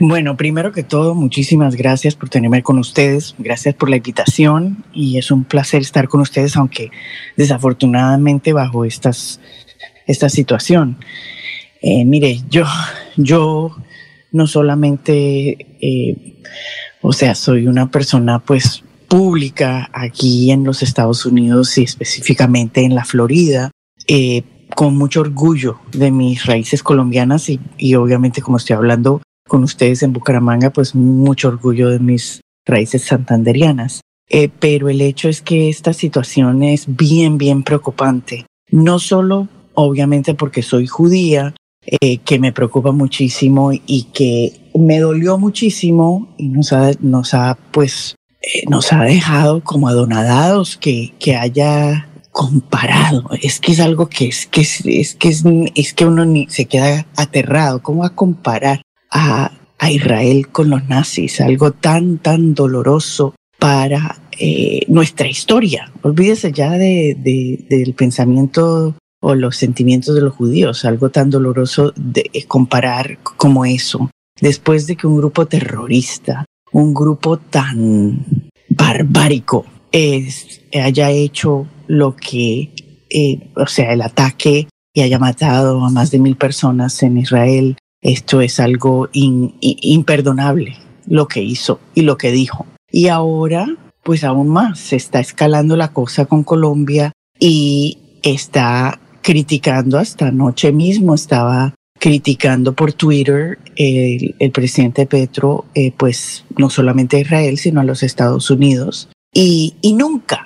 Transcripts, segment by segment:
Bueno, primero que todo, muchísimas gracias por tenerme con ustedes, gracias por la invitación y es un placer estar con ustedes, aunque desafortunadamente bajo esta situación. Mire, yo no solamente, soy una persona pues pública aquí en los Estados Unidos y específicamente en la Florida, con mucho orgullo de mis raíces colombianas y obviamente como estoy hablando con ustedes en Bucaramanga, pues mucho orgullo de mis raíces santanderianas. Pero el hecho es que esta situación es bien preocupante. No solo, obviamente, porque soy judía, que me preocupa muchísimo y que me dolió muchísimo y nos ha dejado como adonadados que haya comparado. Es que es algo que uno se queda aterrado. ¿Cómo va a comparar a Israel con los nazis? Algo tan doloroso para nuestra historia. Olvídese ya del pensamiento o los sentimientos de los judíos, algo tan doloroso de comparar como eso. Después de que un grupo terrorista, un grupo tan barbárico haya hecho lo que, el ataque y haya matado a más de 1,000 personas en Israel, esto es algo imperdonable, lo que hizo y lo que dijo. Y ahora, pues aún más, se está escalando la cosa con Colombia y está criticando, hasta anoche mismo estaba criticando por Twitter el presidente Petro, pues no solamente a Israel, sino a los Estados Unidos. Y nunca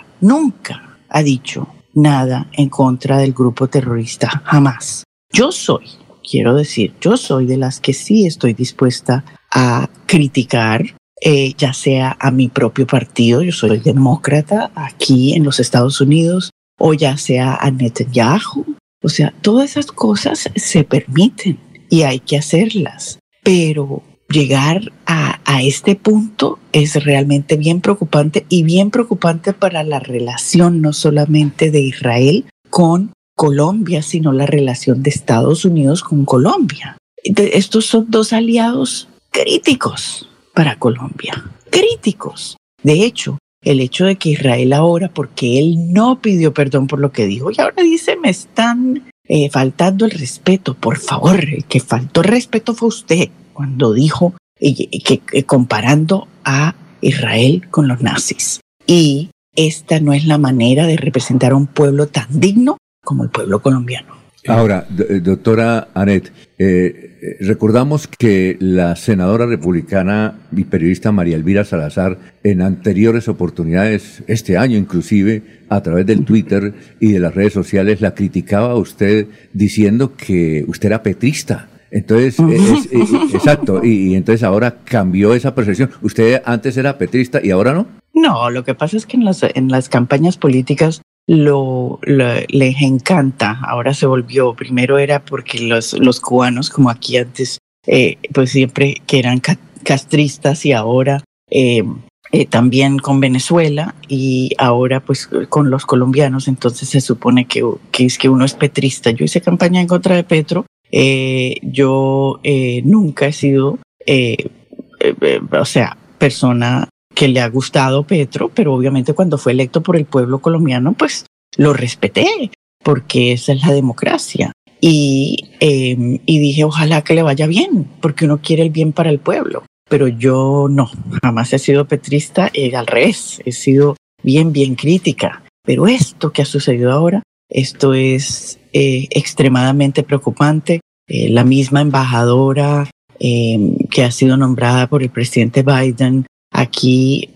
ha dicho nada en contra del grupo terrorista Hamas. Yo soy de las que sí estoy dispuesta a criticar, ya sea a mi propio partido, yo soy demócrata aquí en los Estados Unidos, o ya sea a Netanyahu. O sea, todas esas cosas se permiten y hay que hacerlas, pero llegar a este punto es realmente bien preocupante para la relación no solamente de Israel con Colombia, sino la relación de Estados Unidos con Colombia. Estos son dos aliados críticos para Colombia, críticos. De hecho, el hecho de que Israel ahora, porque él no pidió perdón por lo que dijo, y ahora dice, me están faltando el respeto. Por favor, el que faltó respeto fue usted cuando dijo que comparando a Israel con los nazis. Y esta no es la manera de representar a un pueblo tan digno como el pueblo colombiano. Ahora, doctora Annette, recordamos que la senadora republicana y periodista María Elvira Salazar, en anteriores oportunidades, este año inclusive, a través del Twitter y de las redes sociales, la criticaba a usted diciendo que usted era petrista. Entonces, exacto, y entonces ahora cambió esa percepción. ¿Usted antes era petrista y ahora no? No, lo que pasa es que en las campañas políticas les encanta, ahora se volvió, primero era porque los cubanos, como aquí antes, pues siempre que eran castristas y ahora también con Venezuela y ahora pues con los colombianos, entonces se supone que es que uno es petrista. Yo hice campaña en contra de Petro, yo nunca he sido persona que le ha gustado Petro, pero obviamente cuando fue electo por el pueblo colombiano, pues lo respeté, porque esa es la democracia. Y dije, ojalá que le vaya bien, porque uno quiere el bien para el pueblo. Pero yo no, jamás he sido petrista, al revés, he sido bien crítica. Pero esto que ha sucedido ahora, esto es extremadamente preocupante. La misma embajadora que ha sido nombrada por el presidente Biden, aquí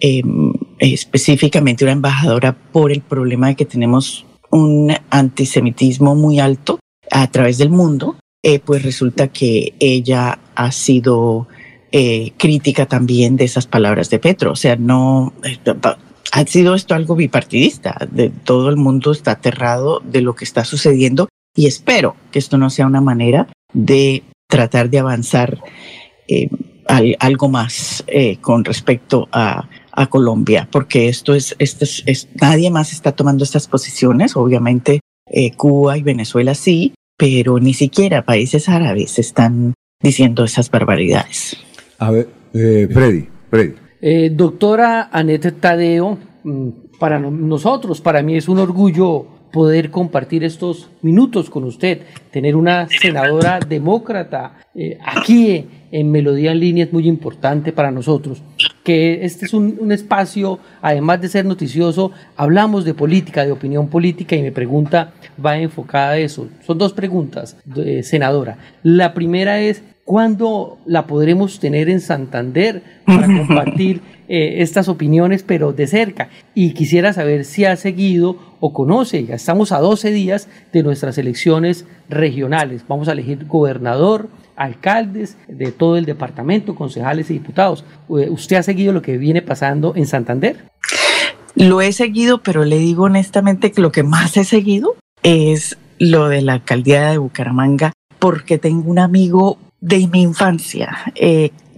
específicamente una embajadora por el problema de que tenemos un antisemitismo muy alto a través del mundo, pues resulta que ella ha sido crítica también de esas palabras de Petro. O sea, no ha sido esto algo bipartidista. Todo el mundo está aterrado de lo que está sucediendo y espero que esto no sea una manera de tratar de avanzar algo más con respecto a Colombia, porque esto es nadie más está tomando estas posiciones. Obviamente Cuba y Venezuela sí, pero ni siquiera países árabes están diciendo esas barbaridades. A ver, Freddy. Doctora Annette Taddeo, para nosotros, para mí es un orgullo poder compartir estos minutos con usted. Tener una senadora demócrata aquí en Melodía en Línea es muy importante para nosotros, que este es un espacio, además de ser noticioso, hablamos de política, de opinión política, y mi pregunta va enfocada a eso. Son dos preguntas, senadora. La primera es, ¿cuándo la podremos tener en Santander para compartir estas opiniones, pero de cerca? Y quisiera saber si ha seguido o conoce, ya estamos a 12 días de nuestras elecciones regionales. Vamos a elegir gobernador, alcaldes de todo el departamento, concejales y diputados. ¿Usted ha seguido lo que viene pasando en Santander? Lo he seguido, pero le digo honestamente que lo que más he seguido es lo de la alcaldía de Bucaramanga, porque tengo un amigo de mi infancia,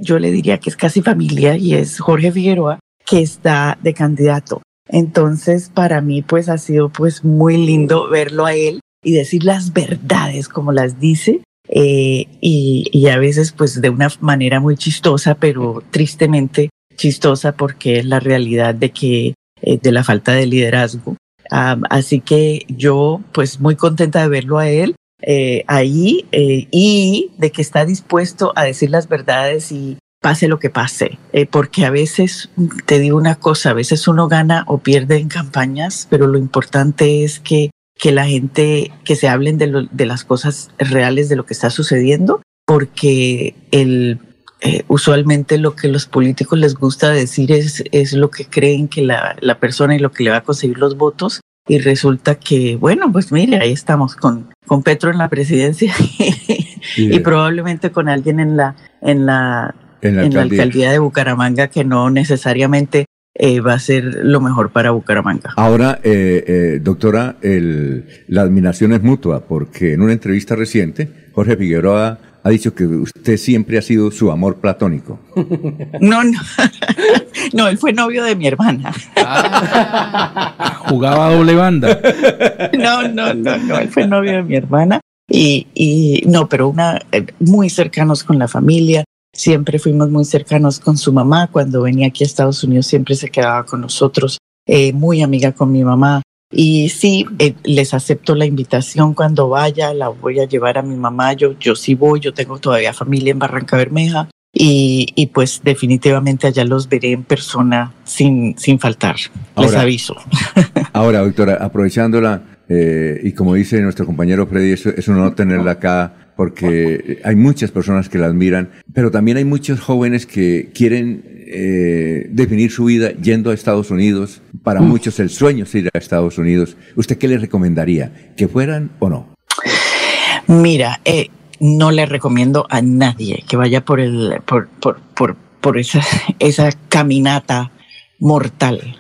yo le diría que es casi familia, y es Jorge Figueroa, que está de candidato. Entonces, para mí, pues ha sido pues muy lindo verlo a él y decir las verdades como las dice, y a veces pues de una manera muy chistosa, pero tristemente chistosa, porque es la realidad de que de la falta de liderazgo. Así que yo pues muy contenta de verlo a él ahí, y de que está dispuesto a decir las verdades y pase lo que pase, porque a veces, te digo una cosa, a veces uno gana o pierde en campañas, pero lo importante es que la gente, que se hablen de las cosas reales de lo que está sucediendo, porque usualmente lo que los políticos les gusta decir es lo que creen que la persona y lo que le va a conseguir los votos. Y resulta que, bueno, pues mire, ahí estamos con Petro en la presidencia y probablemente con alguien en la alcaldía de Bucaramanga que no necesariamente va a ser lo mejor para Bucaramanga. Ahora, doctora, la admiración es mutua, porque en una entrevista reciente, Jorge Figueroa ha dicho que usted siempre ha sido su amor platónico. No, él fue novio de mi hermana. Ah, jugaba a doble banda. No, él fue novio de mi hermana y no, pero muy cercanos con la familia. Siempre fuimos muy cercanos con su mamá. Cuando venía aquí a Estados Unidos siempre se quedaba con nosotros, muy amiga con mi mamá. Y sí, les acepto la invitación. Cuando vaya, la voy a llevar a mi mamá. Yo sí voy, yo tengo todavía familia en Barranca Bermeja y pues definitivamente allá los veré en persona sin faltar. Ahora, les aviso. Ahora, doctora, aprovechándola, y como dice nuestro compañero Freddy, es un honor tenerla acá, porque hay muchas personas que la admiran, pero también hay muchos jóvenes que quieren definir su vida yendo a Estados Unidos. Para muchos el sueño es ir a Estados Unidos. ¿Usted qué les recomendaría? ¿Que fueran o no? Mira, no le recomiendo a nadie que vaya por esa caminata mortal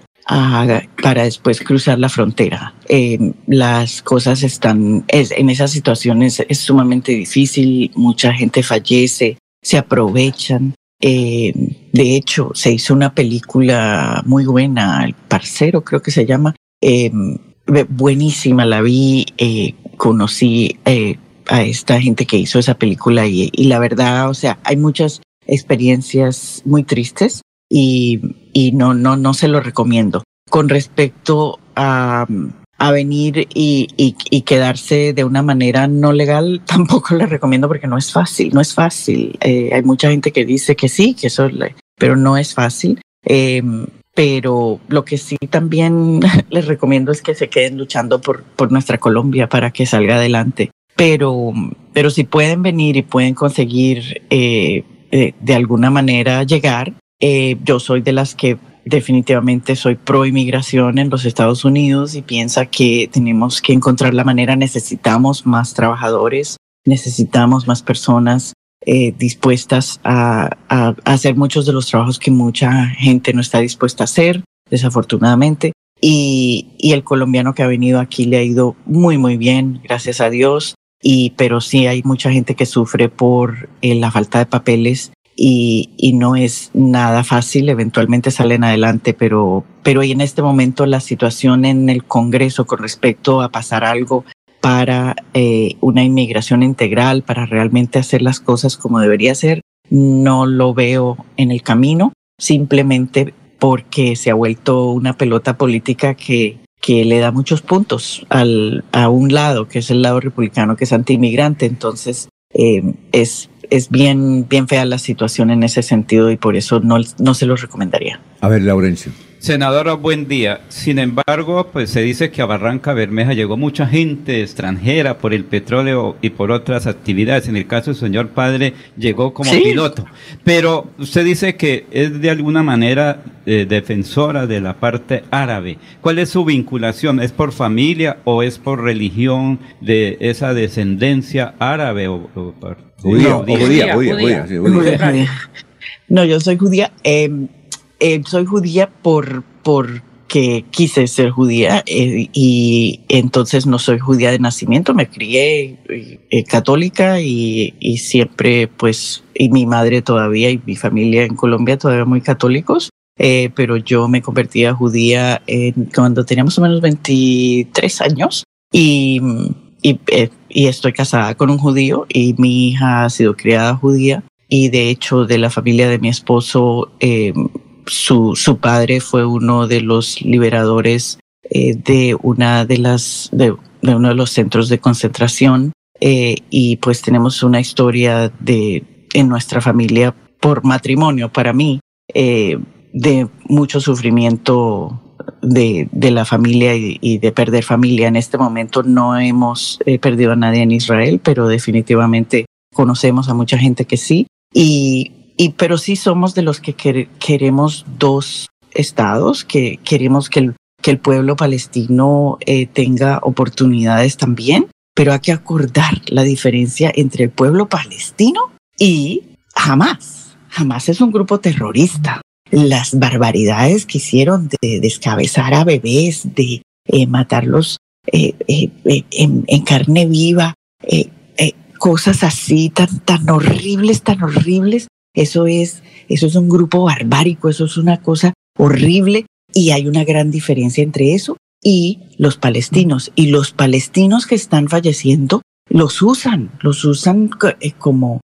para después cruzar la frontera. Las cosas están en esas situaciones, es sumamente difícil, mucha gente fallece, se aprovechan. De hecho, se hizo una película muy buena, El Parcero creo que se llama, buenísima, la vi, conocí a esta gente que hizo esa película y la verdad, o sea, hay muchas experiencias muy tristes. Y no se lo recomiendo. Con respecto a venir y quedarse de una manera no legal, tampoco le recomiendo, porque no es fácil. Hay mucha gente que dice que sí, que eso, pero no es fácil. Pero lo que sí también les recomiendo es que se queden luchando por nuestra Colombia para que salga adelante. Pero si pueden venir y pueden conseguir de alguna manera llegar. Yo soy de las que definitivamente soy pro inmigración en los Estados Unidos y piensa que tenemos que encontrar la manera, necesitamos más trabajadores, necesitamos más personas dispuestas a hacer muchos de los trabajos que mucha gente no está dispuesta a hacer, desafortunadamente, y el colombiano que ha venido aquí le ha ido muy, muy bien, gracias a Dios, pero sí hay mucha gente que sufre por la falta de papeles. Y no es nada fácil, eventualmente salen adelante, pero en este momento la situación en el Congreso con respecto a pasar algo para una inmigración integral, para realmente hacer las cosas como debería ser, no lo veo en el camino, simplemente porque se ha vuelto una pelota política que le da muchos puntos a un lado, que es el lado republicano, que es antiinmigrante. Entonces es bien fea la situación en ese sentido, y por eso no se los recomendaría. A ver, Laurencio. Senadora, buen día. Sin embargo, pues se dice que a Barranca Bermeja llegó mucha gente extranjera por el petróleo y por otras actividades. En el caso del señor padre, llegó como piloto. Pero usted dice que es de alguna manera defensora de la parte árabe. ¿Cuál es su vinculación? ¿Es por familia o es por religión de esa descendencia árabe? Judía. No, yo soy judía. Soy judía porque quise ser judía, y entonces no soy judía de nacimiento. Me crié católica y siempre, pues, y mi madre todavía y mi familia en Colombia todavía muy católicos, pero yo me convertí a judía cuando tenía más o menos 23 años y estoy casada con un judío, y mi hija ha sido criada judía, y de hecho de la familia de mi esposo, su padre fue uno de los liberadores de uno de los centros de concentración, y pues tenemos una historia en nuestra familia por matrimonio, para mí, de mucho sufrimiento de la familia y de perder familia. En este momento no hemos perdido a nadie en Israel, pero definitivamente conocemos a mucha gente que sí, pero sí somos de los que queremos dos estados, que queremos que el pueblo palestino tenga oportunidades también, pero hay que acordar la diferencia entre el pueblo palestino y Hamas. Hamas es un grupo terrorista. Las barbaridades que hicieron de descabezar a bebés, de matarlos en carne viva, cosas así tan horribles. Eso es un grupo barbárico, eso es una cosa horrible, y hay una gran diferencia entre eso y los palestinos. Y los palestinos que están falleciendo los usan como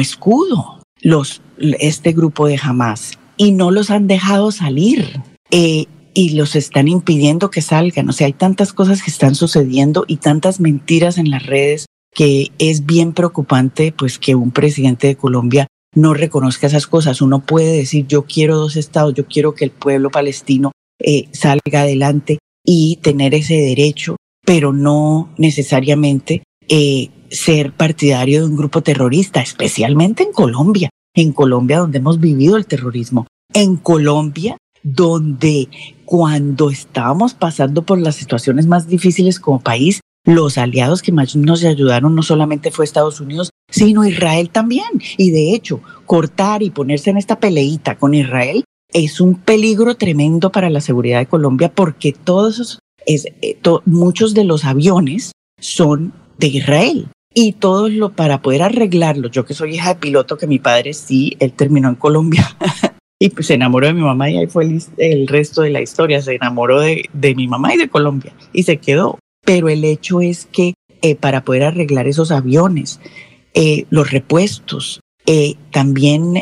escudo, este grupo de Hamas, y no los han dejado salir, y los están impidiendo que salgan. O sea, hay tantas cosas que están sucediendo y tantas mentiras en las redes que es bien preocupante, pues, que un presidente de Colombia no reconozca esas cosas. Uno puede decir: yo quiero dos estados, yo quiero que el pueblo palestino salga adelante y tener ese derecho, pero no necesariamente ser partidario de un grupo terrorista, especialmente en Colombia. En Colombia, donde hemos vivido el terrorismo. En Colombia, donde cuando estábamos pasando por las situaciones más difíciles como país, los aliados que más nos ayudaron no solamente fue Estados Unidos, sino Israel también. Y de hecho, cortar y ponerse en esta peleita con Israel es un peligro tremendo para la seguridad de Colombia, porque muchos de los aviones son de Israel. Y para poder arreglarlo, yo que soy hija de piloto, que mi padre sí, él terminó en Colombia y pues se enamoró de mi mamá, y ahí fue el resto de la historia. Se enamoró de mi mamá y de Colombia y se quedó. Pero el hecho es que para poder arreglar esos aviones, los repuestos, también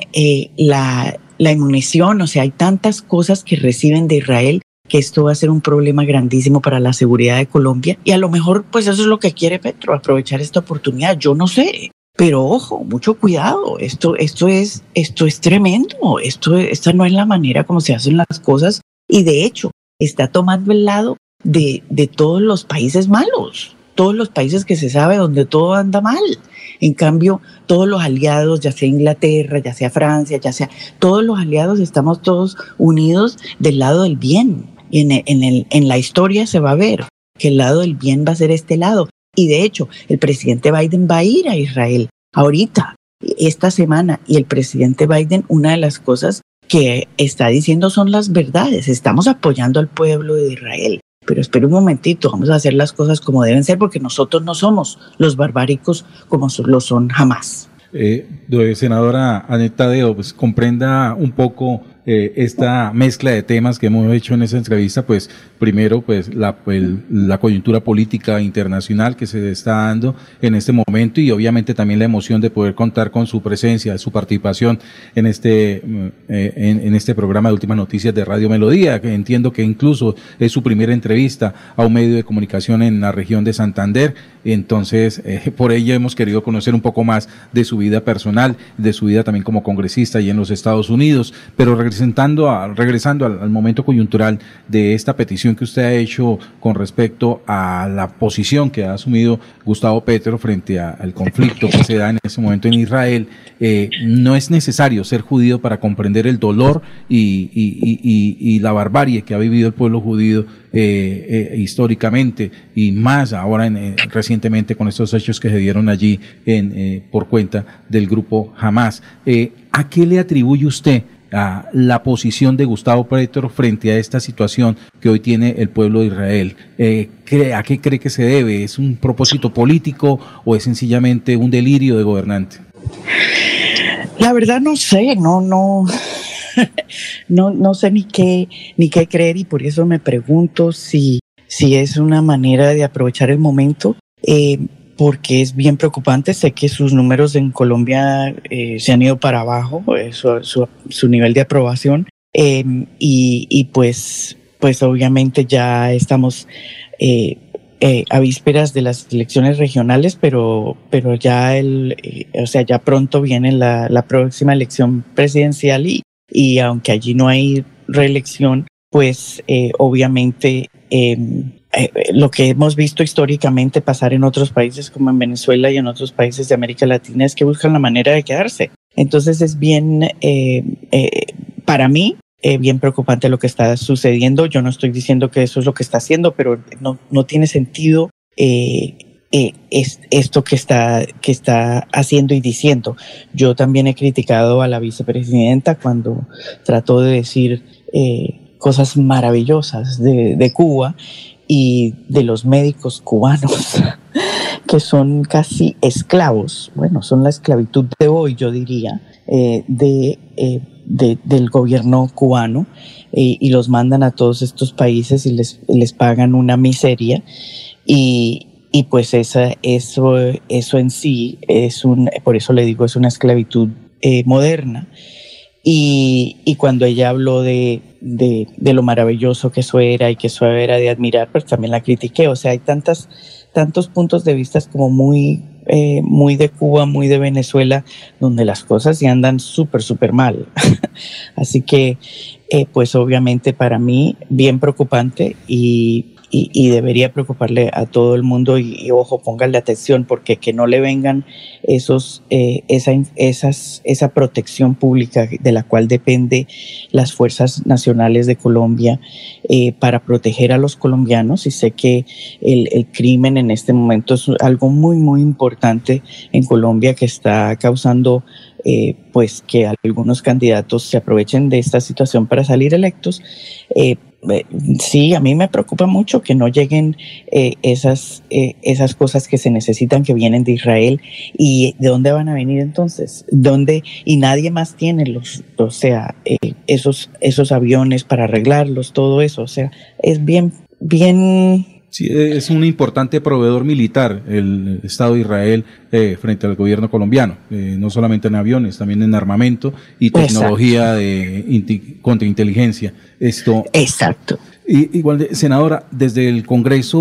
la inmunición, o sea, hay tantas cosas que reciben de Israel, que esto va a ser un problema grandísimo para la seguridad de Colombia. Y a lo mejor, pues, eso es lo que quiere Petro, aprovechar esta oportunidad. Yo no sé, pero ojo, mucho cuidado. Esto es tremendo. Esta no es la manera como se hacen las cosas, y de hecho está tomando el lado de todos los países malos, todos los países que se sabe donde todo anda mal. En cambio, todos los aliados, ya sea Inglaterra, ya sea Francia, todos los aliados, estamos todos unidos del lado del bien. Y en la historia se va a ver que el lado del bien va a ser este lado. Y de hecho, el presidente Biden va a ir a Israel ahorita, esta semana. Y el presidente Biden, una de las cosas que está diciendo son las verdades. Estamos apoyando al pueblo de Israel. Pero espera un momentito, vamos a hacer las cosas como deben ser, porque nosotros no somos los barbáricos como lo son jamás. Senadora Annette Taddeo, pues comprenda un poco esta mezcla de temas que hemos hecho en esa entrevista, pues primero pues la coyuntura política internacional que se está dando en este momento y obviamente también la emoción de poder contar con su presencia, su participación en este programa de Últimas Noticias de Radio Melodía, que entiendo que incluso es su primera entrevista a un medio de comunicación en la región de Santander. Entonces, por ello hemos querido conocer un poco más de su vida personal, de su vida también como congresista y en los Estados Unidos, pero regresando al momento coyuntural de esta petición que usted ha hecho con respecto a la posición que ha asumido Gustavo Petro frente al conflicto que se da en ese momento en Israel, no es necesario ser judío para comprender el dolor y la barbarie que ha vivido el pueblo judío históricamente y más ahora recientemente con estos hechos que se dieron allí por cuenta del grupo Hamas. ¿A qué le atribuye usted la posición de Gustavo Petro frente a esta situación que hoy tiene el pueblo de Israel? ¿A qué cree que se debe? ¿Es un propósito político o es sencillamente un delirio de gobernante? La verdad no sé, no sé ni qué creer y por eso me pregunto si es una manera de aprovechar el momento, porque es bien preocupante. Sé que sus números en Colombia se han ido para abajo, su nivel de aprobación, y pues obviamente ya estamos a vísperas de las elecciones regionales, pero ya ya pronto viene la próxima elección presidencial y aunque allí no hay reelección, pues obviamente lo que hemos visto históricamente pasar en otros países como en Venezuela y en otros países de América Latina es que buscan la manera de quedarse. Entonces es bien, para mí, bien preocupante lo que está sucediendo. Yo no estoy diciendo que eso es lo que está haciendo, pero no tiene sentido esto que está haciendo y diciendo. Yo también he criticado a la vicepresidenta cuando trató de decir cosas maravillosas de Cuba y de los médicos cubanos que son casi esclavos. Bueno, son la esclavitud de hoy, yo diría, del gobierno cubano, y los mandan a todos estos países y les pagan una miseria y pues eso en sí es por eso le digo, es una esclavitud moderna. Y cuando ella habló de lo maravilloso que eso era y que eso era de admirar, pues también la critiqué. O sea, hay tantos puntos de vista como muy de Cuba, muy de Venezuela, donde las cosas se andan súper mal. Así que, pues obviamente para mí, bien preocupante y debería preocuparle a todo el mundo y ojo, pónganle atención porque que no le vengan esa protección pública de la cual depende las Fuerzas Nacionales de Colombia para proteger a los colombianos, y sé que el crimen en este momento es algo muy importante en Colombia que está causando pues que algunos candidatos se aprovechen de esta situación para salir electos. Sí, a mí me preocupa mucho que no lleguen esas cosas que se necesitan, que vienen de Israel. ¿Y de dónde van a venir entonces? ¿Dónde? Y nadie más tiene esos aviones para arreglarlos, todo eso. O sea, es bien. Sí, es un importante proveedor militar el Estado de Israel frente al gobierno colombiano, no solamente en aviones, también en armamento y tecnología de contrainteligencia. Esto. Exacto. Igual, senadora, desde el Congreso,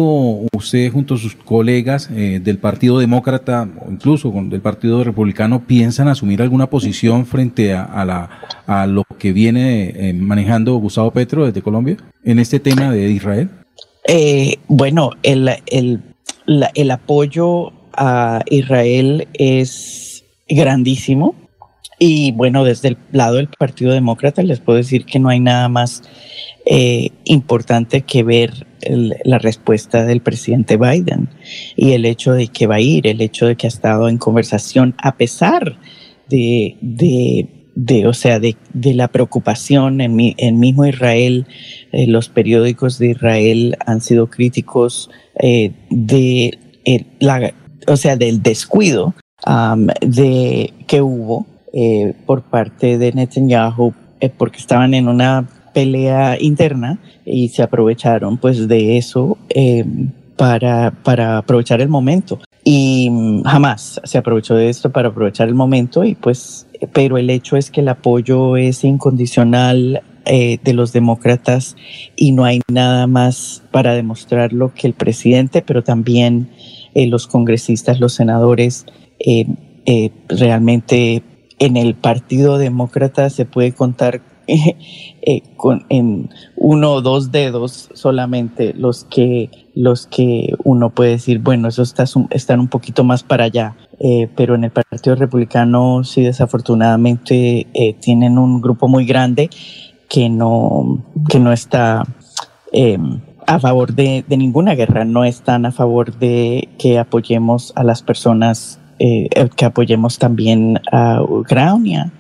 usted junto a sus colegas del Partido Demócrata, o incluso del Partido Republicano, ¿piensan asumir alguna posición frente a lo que viene manejando Gustavo Petro desde Colombia en este tema de Israel? Bueno, el apoyo a Israel es grandísimo y bueno, desde el lado del Partido Demócrata les puedo decir que no hay nada más importante que ver la respuesta del presidente Biden y el hecho de que va a ir, el hecho de que ha estado en conversación a pesar de la preocupación en mismo Israel. Los periódicos de Israel han sido críticos del descuido que hubo por parte de Netanyahu porque estaban en una pelea interna y se aprovecharon pues de eso para aprovechar el momento. Y jamás se aprovechó de esto para aprovechar el momento, y pues, pero el hecho es que el apoyo es incondicional de los demócratas, y no hay nada más para demostrarlo que el presidente, pero también los congresistas, los senadores. Realmente en el Partido Demócrata se puede contar en uno o dos dedos solamente los que uno puede decir, bueno, esos están un poquito más para allá, pero en el Partido Republicano sí, desafortunadamente tienen un grupo muy grande que no está a favor de ninguna guerra, no están a favor de que apoyemos a las personas, que apoyemos también a Ucrania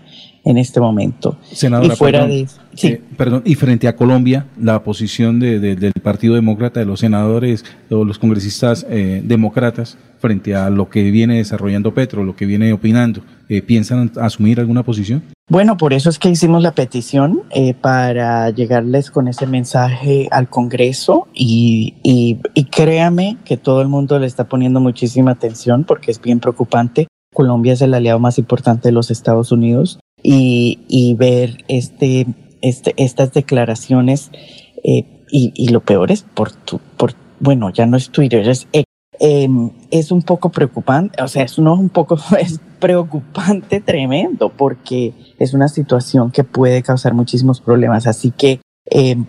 en este momento. Senadora, y fuera perdón, de, sí. Perdón, y frente a Colombia, la posición del Partido Demócrata, de los senadores o los congresistas demócratas frente a lo que viene desarrollando Petro, lo que viene opinando, ¿piensan asumir alguna posición? Bueno, por eso es que hicimos la petición para llegarles con ese mensaje al Congreso, y créame que todo el mundo le está poniendo muchísima atención porque es bien preocupante. Colombia es el aliado más importante de los Estados Unidos, y ver estas declaraciones y lo peor es bueno, ya no es Twitter, es un poco preocupante, o sea, es preocupante, tremendo, porque es una situación que puede causar muchísimos problemas, así que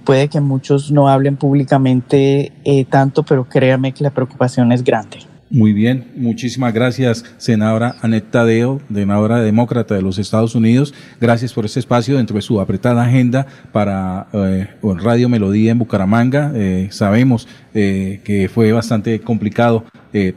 puede que muchos no hablen públicamente tanto, pero créame que la preocupación es grande. Muy bien, muchísimas gracias, senadora Annette Taddeo, senadora demócrata de los Estados Unidos. Gracias por este espacio dentro de su apretada agenda para Radio Melodía en Bucaramanga. Sabemos que fue bastante complicado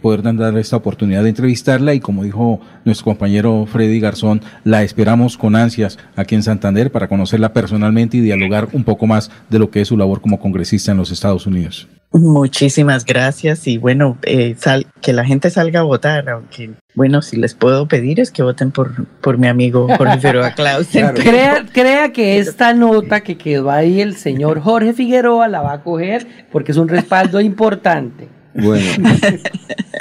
poder darle esta oportunidad de entrevistarla, y como dijo nuestro compañero Freddy Garzón, la esperamos con ansias aquí en Santander para conocerla personalmente y dialogar un poco más de lo que es su labor como congresista en los Estados Unidos. Muchísimas gracias, y bueno, que la gente salga a votar, aunque bueno, si les puedo pedir es que voten por mi amigo Jorge Figueroa Clausen. Claro. Crea que esta nota que quedó ahí el señor Jorge Figueroa la va a coger porque es un respaldo importante.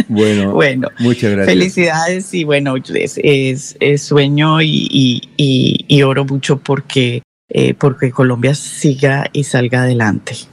Bueno, muchas gracias. Felicidades, y bueno, es sueño y oro mucho porque Colombia siga y salga adelante.